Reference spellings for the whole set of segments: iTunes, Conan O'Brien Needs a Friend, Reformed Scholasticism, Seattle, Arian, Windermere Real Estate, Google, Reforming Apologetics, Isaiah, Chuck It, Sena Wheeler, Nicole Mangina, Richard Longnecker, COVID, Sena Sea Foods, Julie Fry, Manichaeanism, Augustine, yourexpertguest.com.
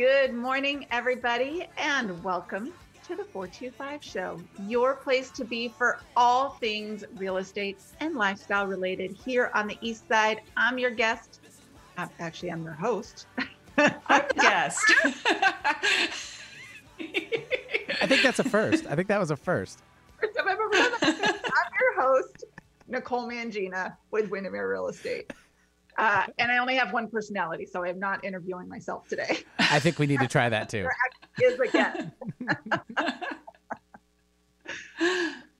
Good morning, everybody, and welcome to the 425 Show, your place to be for all things real estate and lifestyle related here on the East Side. I'm your guest. Actually, I'm your host. I'm the guest. I think that's a first. I think that was a first. First time I've ever heard of that. I'm your host, Nicole Mangina with Windermere Real Estate. And I only have one personality, so I'm not interviewing myself today. I think we need to try that too.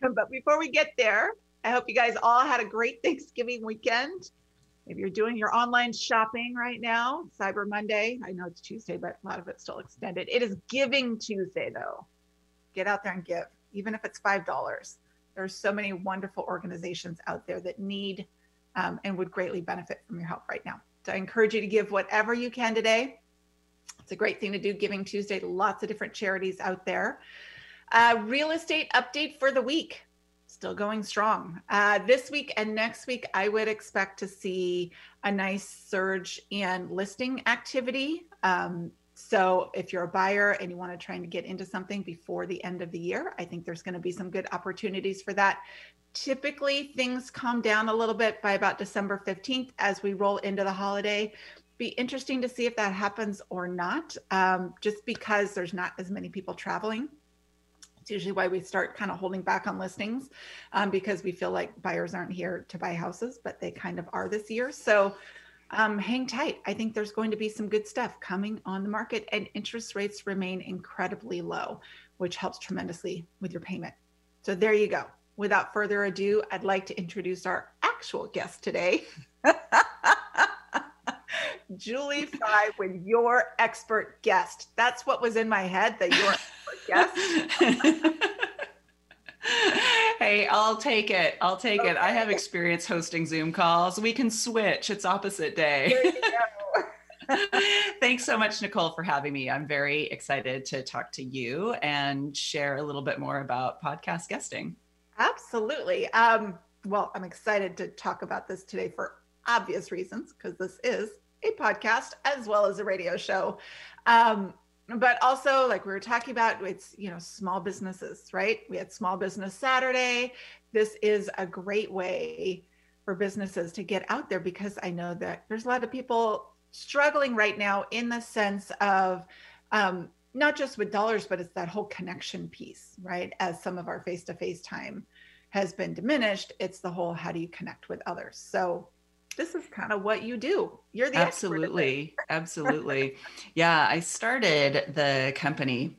But before we get there, I hope you guys all had a great Thanksgiving weekend. If you're doing your online shopping right now, Cyber Monday, I know it's Tuesday, but a lot of it's still extended. It is Giving Tuesday, though. Get out there and give, even if it's $5. There are so many wonderful organizations out there that need and would greatly benefit from your help right now. So I encourage you to give whatever you can today. It's a great thing to do, Giving Tuesday. Lots of different charities out there. Real estate update for the week. Still going strong. This week and next week, I would expect to see a nice surge in listing activity. So if you're a buyer and you want to try and get into something before the end of the year, I think there's going to be some good opportunities for that. Typically, things calm down a little bit by about December 15th as we roll into the holiday. Be interesting to see if that happens or not, just because there's not as many people traveling. It's usually why we start kind of holding back on listings, because we feel like buyers aren't here to buy houses, but they kind of are this year. So hang tight. I think there's going to be some good stuff coming on the market, and interest rates remain incredibly low, which helps tremendously with your payment. So there you go. Without further ado, I'd like to introduce our actual guest today, Julie Fry with Your Expert Guest. That's what was in my head, that Your Expert Guest. Hey, I'll take it. I'll take it. I have experience hosting Zoom calls. We can switch. It's opposite day. There you go. Thanks so much, Nicole, for having me. I'm very excited to talk to you and share a little bit more about podcast guesting. Absolutely. Well, I'm excited to talk about this today for obvious reasons, because this is a podcast as well as a radio show. But also, like we were talking about, it's, you know, small businesses, right? We had Small Business Saturday. This is a great way for businesses to get out there, because I know that there's a lot of people struggling right now in the sense of, not just with dollars, but it's that whole connection piece, right? As some of our face-to-face time has been diminished, it's the whole, how do you connect with others? So this is kind of what you do. You're the absolutely, expert. Absolutely. Yeah, I started the company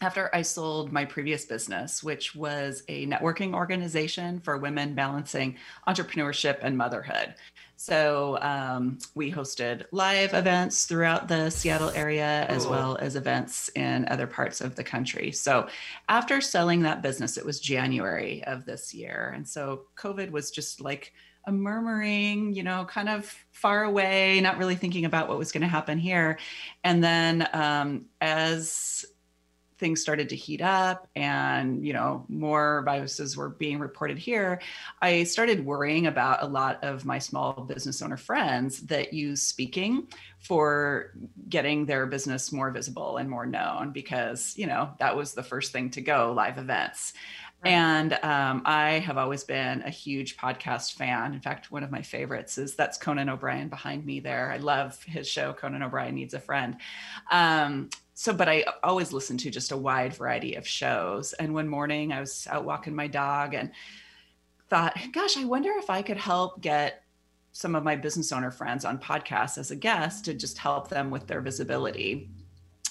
after I sold my previous business, which was a networking organization for women balancing entrepreneurship and motherhood. So we hosted live events throughout the Seattle area, as well as events in other parts of the country. So after selling that business, it was January of this year. And so COVID was just like a murmuring, you know, kind of far away, not really thinking about what was going to happen here. And then as things started to heat up and, you know, more viruses were being reported here, I started worrying about a lot of my small business owner friends that use speaking for getting their business more visible and more known, because, you know, that was the first thing to go, live events. Right. And I have always been a huge podcast fan. In fact, one of my favorites is that's Conan O'Brien behind me there. I love his show, Conan O'Brien Needs a Friend. But I always listen to just a wide variety of shows. And one morning I was out walking my dog and thought, gosh, I wonder if I could help get some of my business owner friends on podcasts as a guest to just help them with their visibility.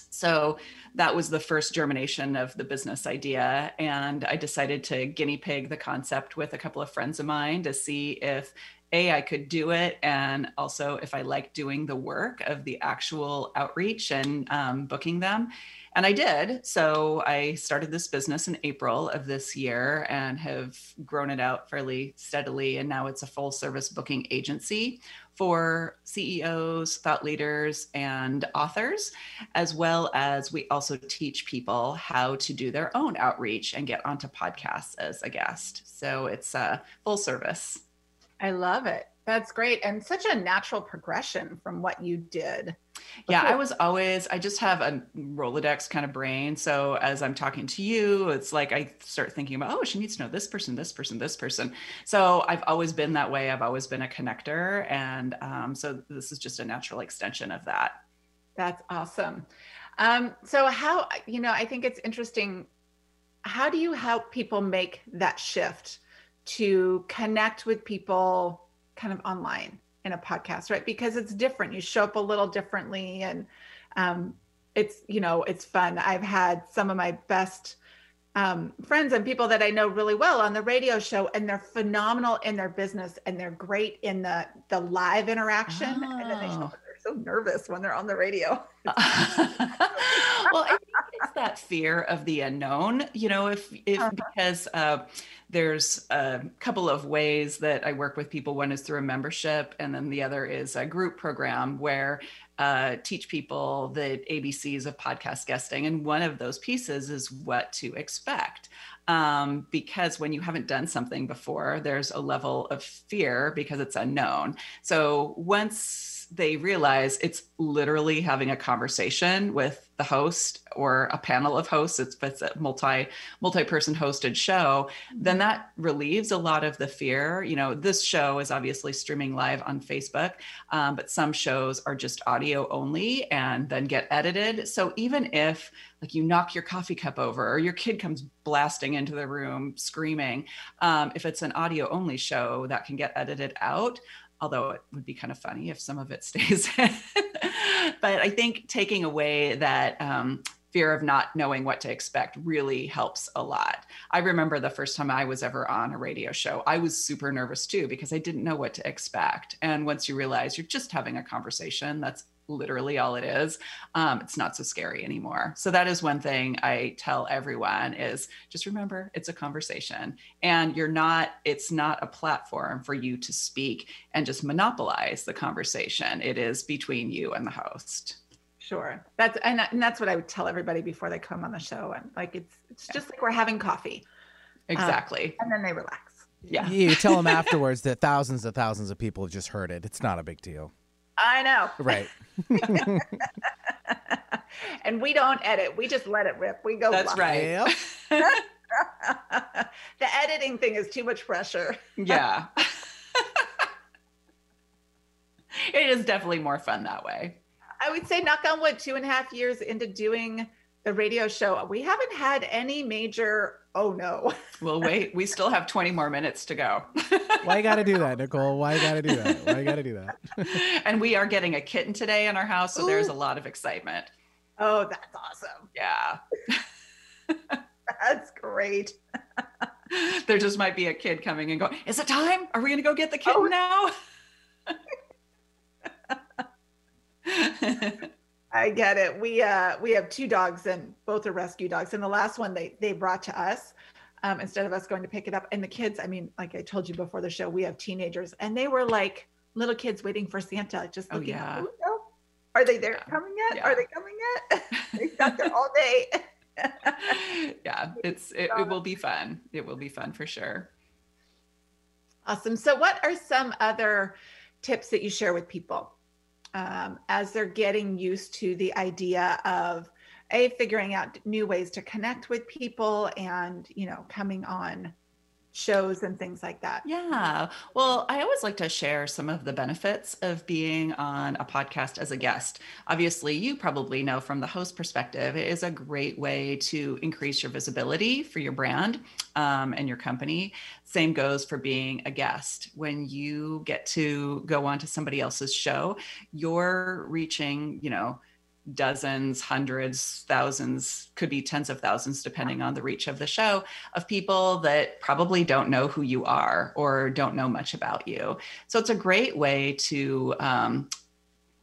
So that was the first germination of the business idea. And I decided to guinea pig the concept with a couple of friends of mine to see if A, I could do it, and also if I like doing the work of the actual outreach and booking them. And I did. So I started this business in April of this year and have grown it out fairly steadily. And now it's a full service booking agency for CEOs, thought leaders, and authors, as well as we also teach people how to do their own outreach and get onto podcasts as a guest. So it's a full service. I love it. That's great. And such a natural progression from what you did. Yeah, I was always, I just have a Rolodex kind of brain. So as I'm talking to you, it's like, I start thinking about, oh, she needs to know this person, this person, this person. So I've always been that way. I've always been a connector. And so this is just a natural extension of that. That's awesome. So how, you know, I think it's interesting. How do you help people make that shift to connect with people kind of online in a podcast, right? Because it's different. You show up a little differently, and it's, you know, it's fun. I've had some of my best friends and people that I know really well on the radio show, and they're phenomenal in their business, and they're great in the live interaction. Oh. And then they show up, they're so nervous when they're on the radio. Well, I think it's that fear of the unknown, you know, because there's a couple of ways that I work with people. One is through a membership, and then the other is a group program where teach people the ABCs of podcast guesting. And one of those pieces is what to expect. Because when you haven't done something before, there's a level of fear because it's unknown. So once they realize it's literally having a conversation with the host or a panel of hosts, it's a multi-person hosted show, then that relieves a lot of the fear. You know, this show is obviously streaming live on Facebook, but some shows are just audio only and then get edited. So even if like you knock your coffee cup over or your kid comes blasting into the room screaming, if it's an audio only show, that can get edited out. Although it would be kind of funny if some of it stays in. But I think taking away that fear of not knowing what to expect really helps a lot. I remember the first time I was ever on a radio show, I was super nervous too, because I didn't know what to expect. And once you realize you're just having a conversation, that's literally all it is, it's not so scary anymore. So that is one thing I tell everyone is just remember, it's a conversation, and it's not a platform for you to speak and just monopolize the conversation. It is between you and the host. Sure. That's what I would tell everybody before they come on the show. And like, it's just like we're having coffee. Exactly. And then they relax. Yeah. You tell them afterwards that thousands of people have just heard it. It's not a big deal. I know. Right. And we don't edit. We just let it rip. We go. That's live. Right. The editing thing is too much pressure. Yeah. It is definitely more fun that way. I would say, knock on wood, 2.5 years into doing the radio show, we haven't had any major, oh no. Well, wait, we still have 20 more minutes to go. Why you gotta do that, Nicole? Why you gotta do that? Why you gotta do that? And we are getting a kitten today in our house, so there's a lot of excitement. Oh, that's awesome. Yeah. That's great. There just might be a kid coming and going, is it time? Are we gonna go get the kitten now? I get it. We have 2 dogs, and both are rescue dogs. And the last one they brought to us instead of us going to pick it up. And the kids, I mean, like I told you before the show, we have teenagers, and they were like little kids waiting for Santa, just looking out the window. Are they there coming yet? Yeah. Are they coming yet? They've got there all day. Yeah, it will be fun. It will be fun for sure. Awesome. So what are some other tips that you share with people? As they're getting used to the idea of figuring out new ways to connect with people and, you know, coming on shows and things like that. Yeah. Well, I always like to share some of the benefits of being on a podcast as a guest. Obviously, you probably know from the host perspective, it is a great way to increase your visibility for your brand and your company. Same goes for being a guest. When you get to go on to somebody else's show, you're reaching, you know, dozens, hundreds, thousands, could be tens of thousands, depending on the reach of the show, of people that probably don't know who you are or don't know much about you. So it's a great way to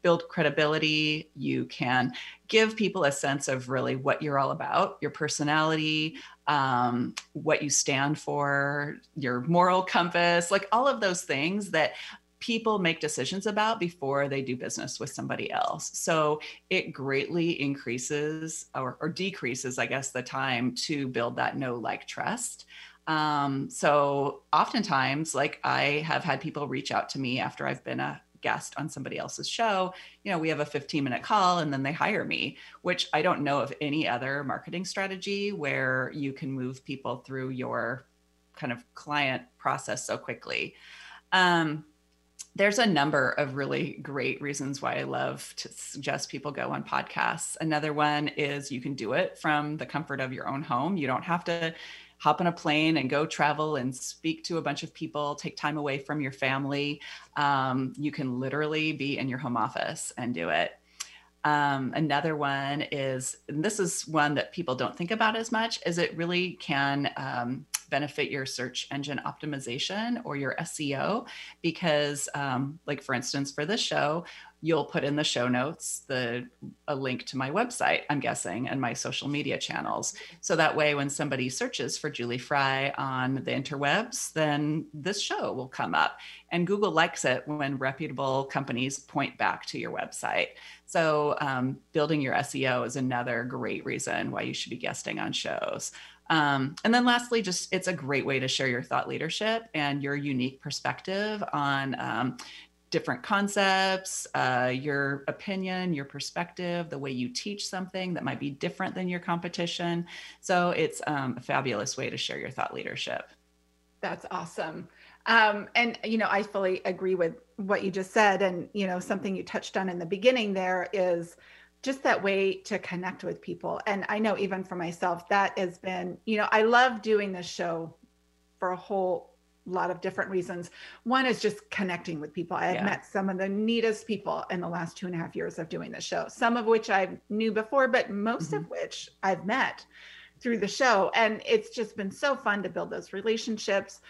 build credibility. You can give people a sense of really what you're all about, your personality, what you stand for, your moral compass, like all of those things that people make decisions about before they do business with somebody else. So it greatly increases or decreases, I guess, the time to build that know, like, trust. So oftentimes, like, I have had people reach out to me after I've been a guest on somebody else's show. You know, we have a 15-minute call and then they hire me, which I don't know of any other marketing strategy where you can move people through your kind of client process so quickly. There's a number of really great reasons why I love to suggest people go on podcasts. Another one is you can do it from the comfort of your own home. You don't have to hop on a plane and go travel and speak to a bunch of people, take time away from your family. You can literally be in your home office and do it. Another one is, and this is one that people don't think about as much, is it really can benefit your search engine optimization or your SEO, because like, for instance, for this show, you'll put in the show notes a link to my website, I'm guessing, and my social media channels. So that way, when somebody searches for Julie Fry on the interwebs, then this show will come up. And Google likes it when reputable companies point back to your website. So building your SEO is another great reason why you should be guesting on shows. And then lastly, just, it's a great way to share your thought leadership and your unique perspective on different concepts, your opinion, your perspective, the way you teach something that might be different than your competition. So it's a fabulous way to share your thought leadership. That's awesome. And, you know, I fully agree with what you just said. And, you know, something you touched on in the beginning there is just that way to connect with people. And I know even for myself, that has been, you know, I love doing this show for a whole lot of different reasons. One is just connecting with people. I have met some of the neatest people in the last 2.5 years of doing this show, some of which I knew before, but most of which I've met through the show. And it's just been so fun to build those relationships,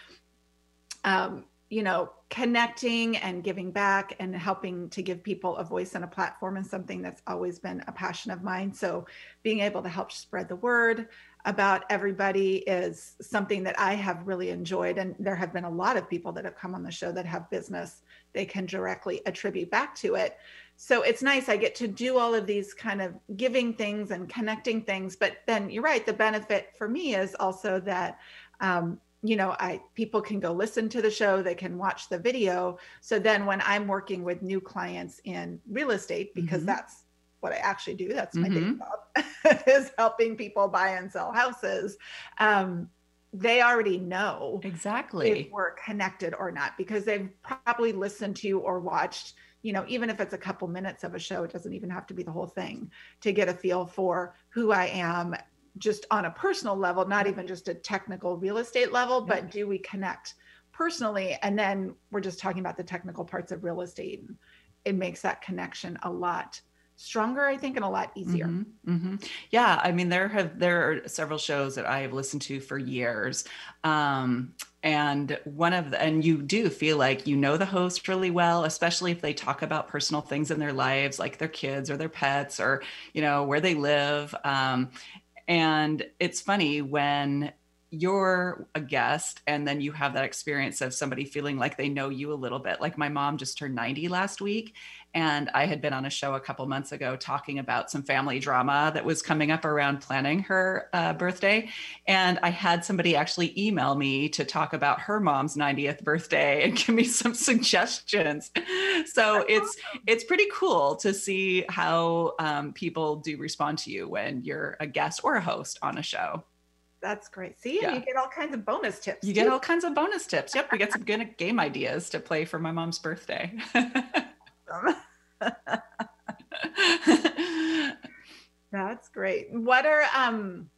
you know, connecting and giving back and helping to give people a voice and a platform is something that's always been a passion of mine. So being able to help spread the word about everybody is something that I have really enjoyed. And there have been a lot of people that have come on the show that have business they can directly attribute back to it. So it's nice. I get to do all of these kind of giving things and connecting things. But then you're right. The benefit for me is also that, you know, people can go listen to the show, they can watch the video. So then when I'm working with new clients in real estate, because that's what I actually do, that's my day job, is helping people buy and sell houses. They already know exactly if we're connected or not, because they've probably listened to or watched, you know, even if it's a couple minutes of a show, it doesn't even have to be the whole thing, to get a feel for who I am, just on a personal level, not even just a technical real estate level, but do we connect personally? And then we're just talking about the technical parts of real estate. It makes that connection a lot stronger, I think, and a lot easier. Yeah. I mean, there are several shows that I have listened to for years. And and you do feel like you know the host really well, especially if they talk about personal things in their lives, like their kids or their pets or, you know, where they live. And it's funny when you're a guest and then you have that experience of somebody feeling like they know you a little bit. Like, my mom just turned 90 last week, and I had been on a show a couple months ago talking about some family drama that was coming up around planning her birthday. And I had somebody actually email me to talk about her mom's 90th birthday and give me some suggestions. So it's pretty cool to see how people do respond to you when you're a guest or a host on a show. That's great. See, you get all kinds of bonus tips. You get all kinds of bonus tips. Yep. We get some good game ideas to play for my mom's birthday. That's great. What are some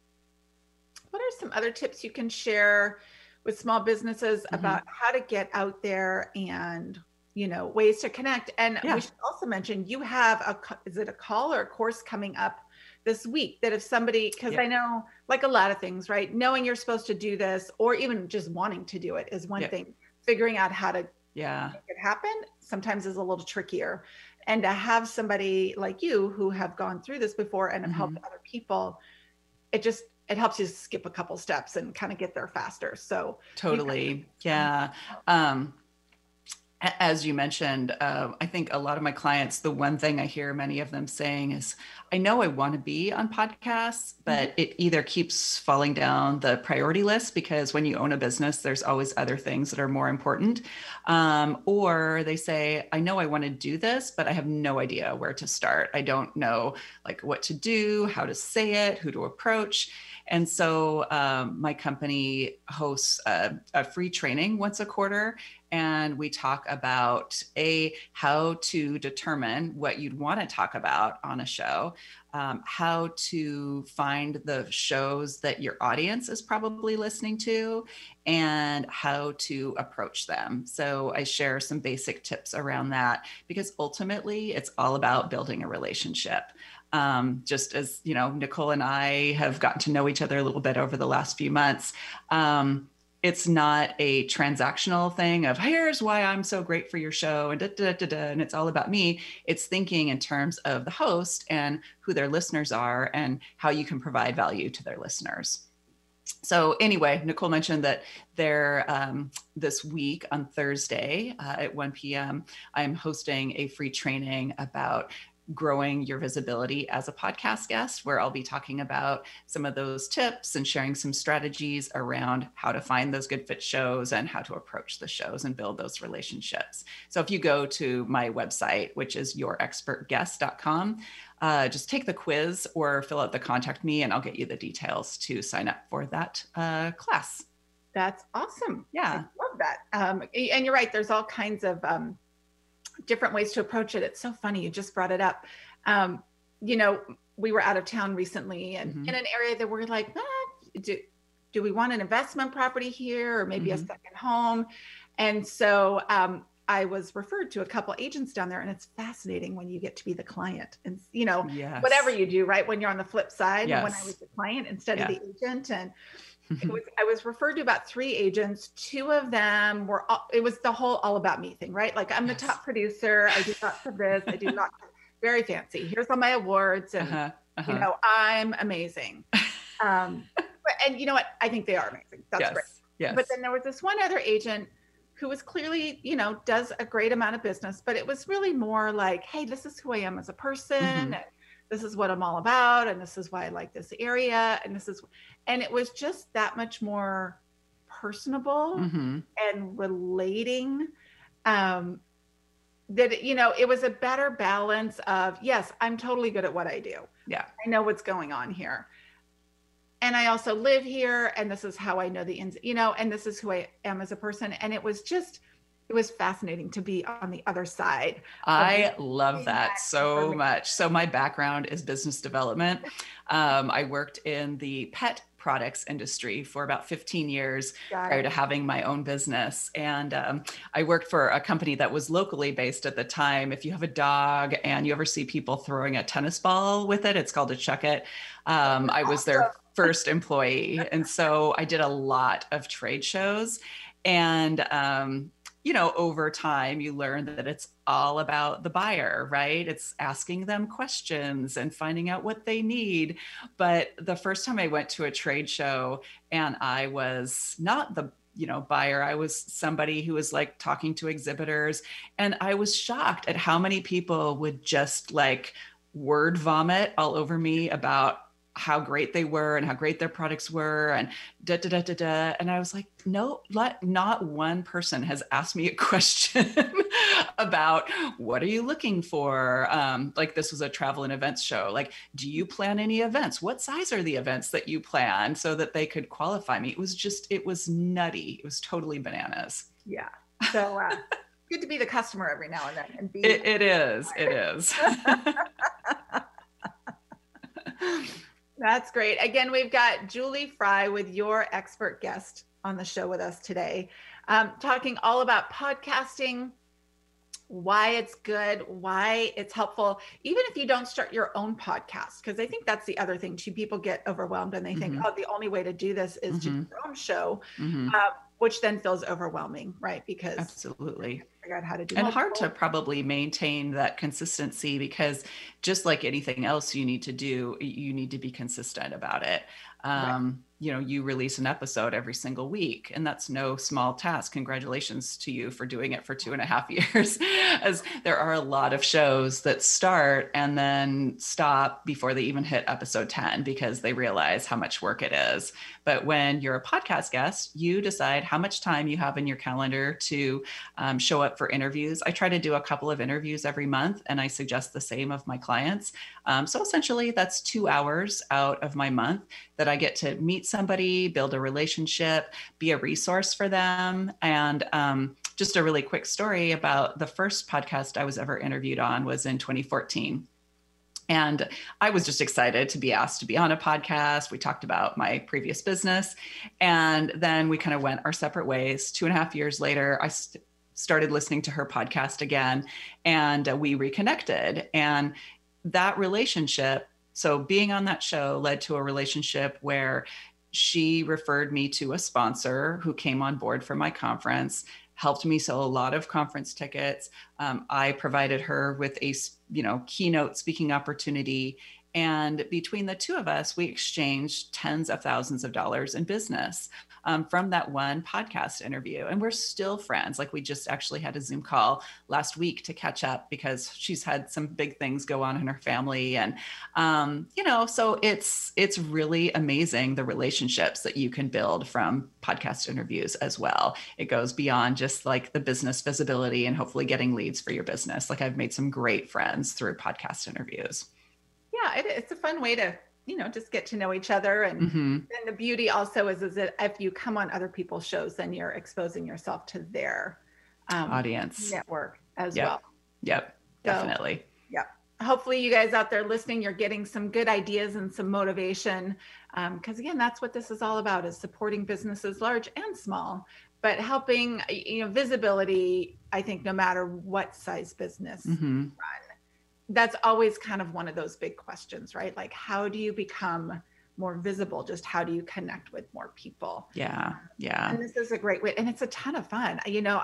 other tips you can share with small businesses about how to get out there and, you know, ways to connect? And we should also mention, you have is it a call or a course coming up this week that if somebody, because I know, like a lot of things, right? Knowing you're supposed to do this, or even just wanting to do it is one thing. Figuring out how to make it happen sometimes is a little trickier. And to have somebody like you who have gone through this before and have helped other people, it helps you skip a couple steps and kind of get there faster. So totally. as you mentioned, I think a lot of my clients, the one thing I hear many of them saying is, I know I want to be on podcasts, but it either keeps falling down the priority list because when you own a business, there's always other things that are more important. Or they say, I know I want to do this, but I have no idea where to start. I don't know like what to do, how to say it, who to approach. And so my company hosts a free training once a quarter, and we talk about how to determine what you'd want to talk about on a show, how to find the shows that your audience is probably listening to, and how to approach them. So I share some basic tips around that, because ultimately it's all about building a relationship. Just as, you know, Nicole and I have gotten to know each other a little bit over the last few months. It's not a transactional thing of here's why I'm so great for your show and da, da, da, da, and it's all about me. It's thinking in terms of the host and who their listeners are and how you can provide value to their listeners. So anyway, Nicole mentioned that there this week on Thursday at 1 p.m., I'm hosting a free training about growing your visibility as a podcast guest, where I'll be talking about some of those tips and sharing some strategies around how to find those good fit shows and how to approach the shows and build those relationships. So if you go to my website, which is yourexpertguest.com, just take the quiz or fill out the contact me, and I'll get you the details to sign up for that class. That's awesome. Yeah. I love that. And you're right. There's all kinds of, different ways to approach it. It's so funny. You just brought it up. You know, we were out of town recently and in an area that we're like, do we want an investment property here or maybe a second home? And so I was referred to a couple agents down there, and it's fascinating when you get to be the client and, you know, whatever you do, right? When you're on the flip side, when I was the client instead of the agent. And I was referred to about three agents. Two of them were, it was the whole all about me thing, right? Like I'm the top producer. I do lots of this. I do lots of, very fancy. Here's all my awards. And, you know, I'm amazing. And you know what? I think they are amazing. That's great. Yes. But then there was this one other agent who was clearly, you know, does a great amount of business, but it was really more like, hey, this is who I am as a person. And this is what I'm all about. And this is why I like this area. And this is, and it was just that much more personable and relating, that, you know, it was a better balance of, yes, I'm totally good at what I do. Yeah. I know what's going on here. And I also live here, and this is how I know the ins, you know, and this is who I am as a person. And it was just, it was fascinating to be on the other side. I love that so much. So my background is business development. I worked in the pet products industry for about 15 years prior to having my own business. And I worked for a company that was locally based at the time. If you have a dog and you ever see people throwing a tennis ball with it, it's called a Chuck It. I was their first employee. And so I did a lot of trade shows, and you know, over time, you learn that it's all about the buyer, right? It's asking them questions and finding out what they need. But the first time I went to a trade show, and I was not the, you know, buyer, I was somebody who was like talking to exhibitors, and I was shocked at how many people would just like word vomit all over me about how great they were and how great their products were and da, da, da, da, da. And I was like, no, not one person has asked me a question about what are you looking for? Like this was a travel and events show. Like, do you plan any events? What size are the events that you plan, so that they could qualify me? It was just, it was nutty. It was totally bananas. Yeah. So good to be the customer every now and then. And be it is. That's great. Again, we've got Julie Fry with Your Expert Guest on the show with us today, talking all about podcasting, why it's good, why it's helpful, even if you don't start your own podcast, because I think that's the other thing too. People get overwhelmed and they think, oh, the only way to do this is to do your own show, which then feels overwhelming, right? Because absolutely. figure out how to do it. And hard to probably maintain that consistency, because just like anything else you need to do, you need to be consistent about it. You know, you release an episode every single week, and that's no small task. Congratulations to you for doing it for 2.5 years, as there are a lot of shows that start and then stop before they even hit episode 10, because they realize how much work it is. But when you're a podcast guest, you decide how much time you have in your calendar to show up for interviews. I try to do a couple of interviews every month, and I suggest the same of my clients. So essentially that's 2 hours out of my month that I get to meet somebody, build a relationship, be a resource for them. And just a really quick story about the first podcast I was ever interviewed on was in 2014. And I was just excited to be asked to be on a podcast. We talked about my previous business, and then we kind of went our separate ways. 2.5 years later, I started listening to her podcast again, and we reconnected. And that relationship, so being on that show, led to a relationship where she referred me to a sponsor who came on board for my conference, helped me sell a lot of conference tickets. I provided her with a, you know, keynote speaking opportunity. And between the two of us, we exchanged tens of thousands of dollars in business from that one podcast interview. And we're still friends. Like, we just actually had a Zoom call last week to catch up, because she's had some big things go on in her family. And, you know, so it's really amazing, the relationships that you can build from podcast interviews as well. It goes beyond just like the business visibility and hopefully getting leads for your business. Like, I've made some great friends through podcast interviews. Yeah, it's a fun way to, you know, just get to know each other. And then the beauty also is that if you come on other people's shows, then you're exposing yourself to their audience network as well. Yep, so, definitely. Yep. Hopefully you guys out there listening, you're getting some good ideas and some motivation. Because again, that's what this is all about, is supporting businesses large and small, but helping, you know, visibility, I think, no matter what size business you run. That's always kind of one of those big questions, right? Like, how do you become more visible? Just how do you connect with more people? Yeah. Yeah. And this is a great way. And it's a ton of fun. You know,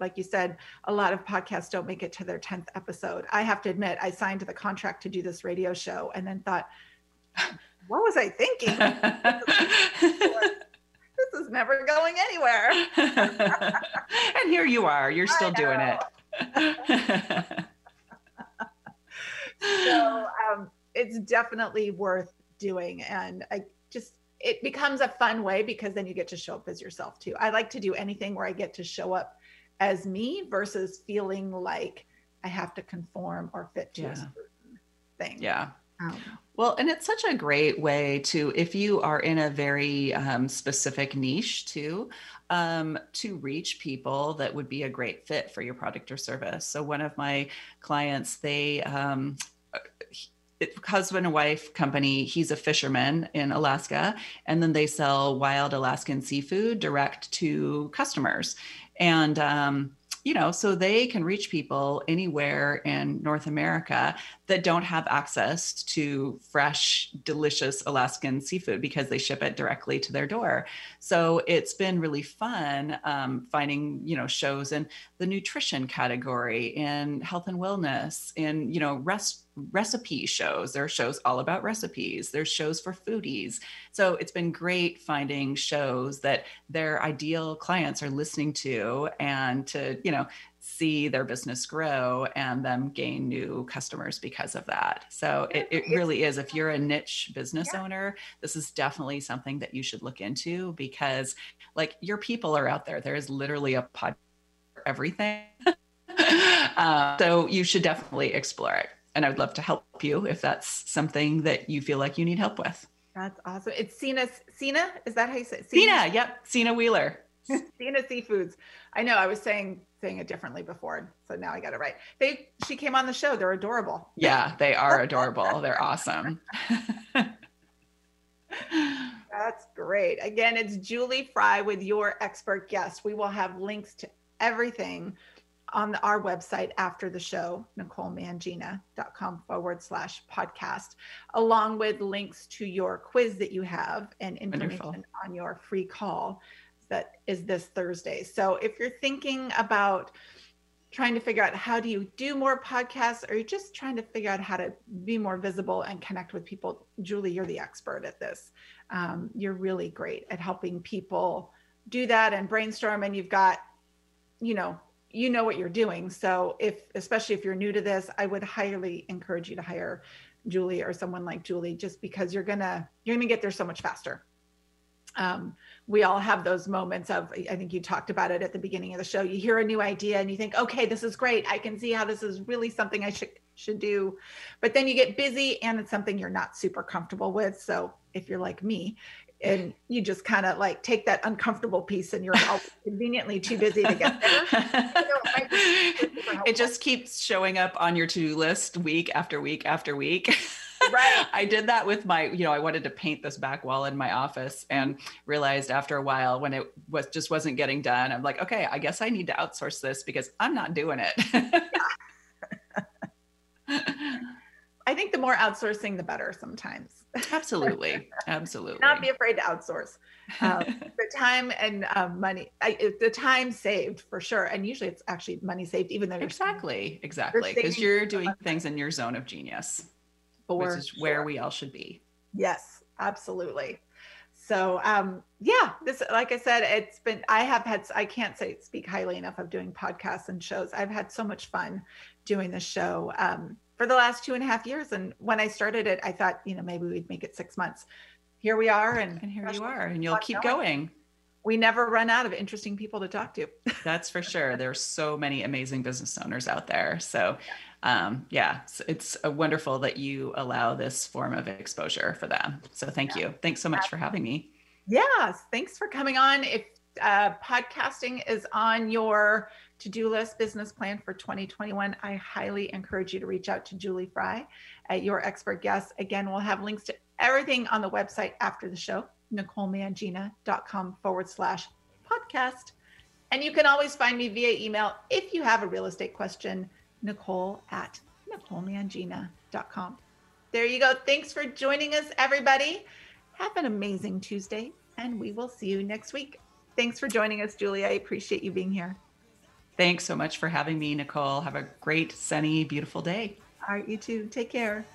like you said, a lot of podcasts don't make it to their 10th episode. I have to admit, I signed the contract to do this radio show and then thought, what was I thinking? This is never going anywhere. And here you are, you're still doing it. So it's definitely worth doing. And it becomes a fun way, because then you get to show up as yourself too. I like to do anything where I get to show up as me versus feeling like I have to conform or fit to a certain thing. Yeah. Well, and it's such a great way to, if you are in a very specific niche too, to reach people that would be a great fit for your product or service. So one of my clients, they, husband and wife company, he's a fisherman in Alaska, and then they sell wild Alaskan seafood direct to customers. And, you know, so they can reach people anywhere in North America that don't have access to fresh, delicious Alaskan seafood, because they ship it directly to their door. So it's been really fun finding, you know, shows in the nutrition category, in health and wellness, in, you know, recipe shows. There are shows all about recipes. There's shows for foodies. So it's been great finding shows that their ideal clients are listening to, and to, you know, see their business grow and them gain new customers because of that. So it really is, if you're a niche business owner, this is definitely something that you should look into, because like, your people are out there. There is literally a podcast for everything. So you should definitely explore it. And I would love to help you if that's something that you feel like you need help with. That's awesome. It's Sena. Is that how you say it? Sena. Yep. Sena Wheeler. Sena Sea Foods. I know I was saying it differently before, so now I got it right. She came on the show. They're adorable. Yeah, they are adorable. They're awesome. That's great. Again, it's Julie Fry with Your Expert Guest. We will have links to everything on our website after the show, NicoleMangina.com/podcast, along with links to your quiz that you have and information on your free call that is this Thursday. So if you're thinking about trying to figure out how do you do more podcasts, or you're just trying to figure out how to be more visible and connect with people, Julie, you're the expert at this. You're really great at helping people do that and brainstorm, and you've got, you know what you're doing. So especially if you're new to this, I would highly encourage you to hire Julie or someone like Julie, just because you're going to get there so much faster. We all have those moments of, I think you talked about it at the beginning of the show, you hear a new idea and you think, okay, this is great. I can see how this is really something I should do. But then you get busy and it's something you're not super comfortable with. So if you're like me, and you just kind of like take that uncomfortable piece and you're conveniently too busy to get there. It just keeps showing up on your to-do list week after week after week. Right. I did that with my, I wanted to paint this back wall in my office and realized after a while when it was just wasn't getting done, I'm like, okay, I guess I need to outsource this because I'm not doing it. I think the more outsourcing, the better sometimes. Absolutely. Absolutely. Not be afraid to outsource. The time and money, the time saved for sure. And usually it's actually money saved, even though Exactly. Because you're doing things in your zone of genius, which is where we all should be. Yes, absolutely. So this, like I said, I can't speak highly enough of doing podcasts and shows. I've had so much fun doing this show. For the last 2.5 years. And when I started it, I thought, maybe we'd make it 6 months. Here we are. And here you are, and you'll keep going. We never run out of interesting people to talk to. That's for sure. There's so many amazing business owners out there. So it's wonderful that you allow this form of exposure for them. So thank you. Thanks so much for having me. Yes. Thanks for coming on. If podcasting is on your to-do list, business plan for 2021, I highly encourage you to reach out to Julie Fry at Your Expert Guest. Again, we'll have links to everything on the website after the show, NicoleMangina.com/podcast. And you can always find me via email if you have a real estate question, Nicole@NicoleMangina.com. There you go. Thanks for joining us, everybody. Have an amazing Tuesday, and we will see you next week. Thanks for joining us, Julie. I appreciate you being here. Thanks so much for having me, Nicole. Have a great, sunny, beautiful day. All right, you too. Take care.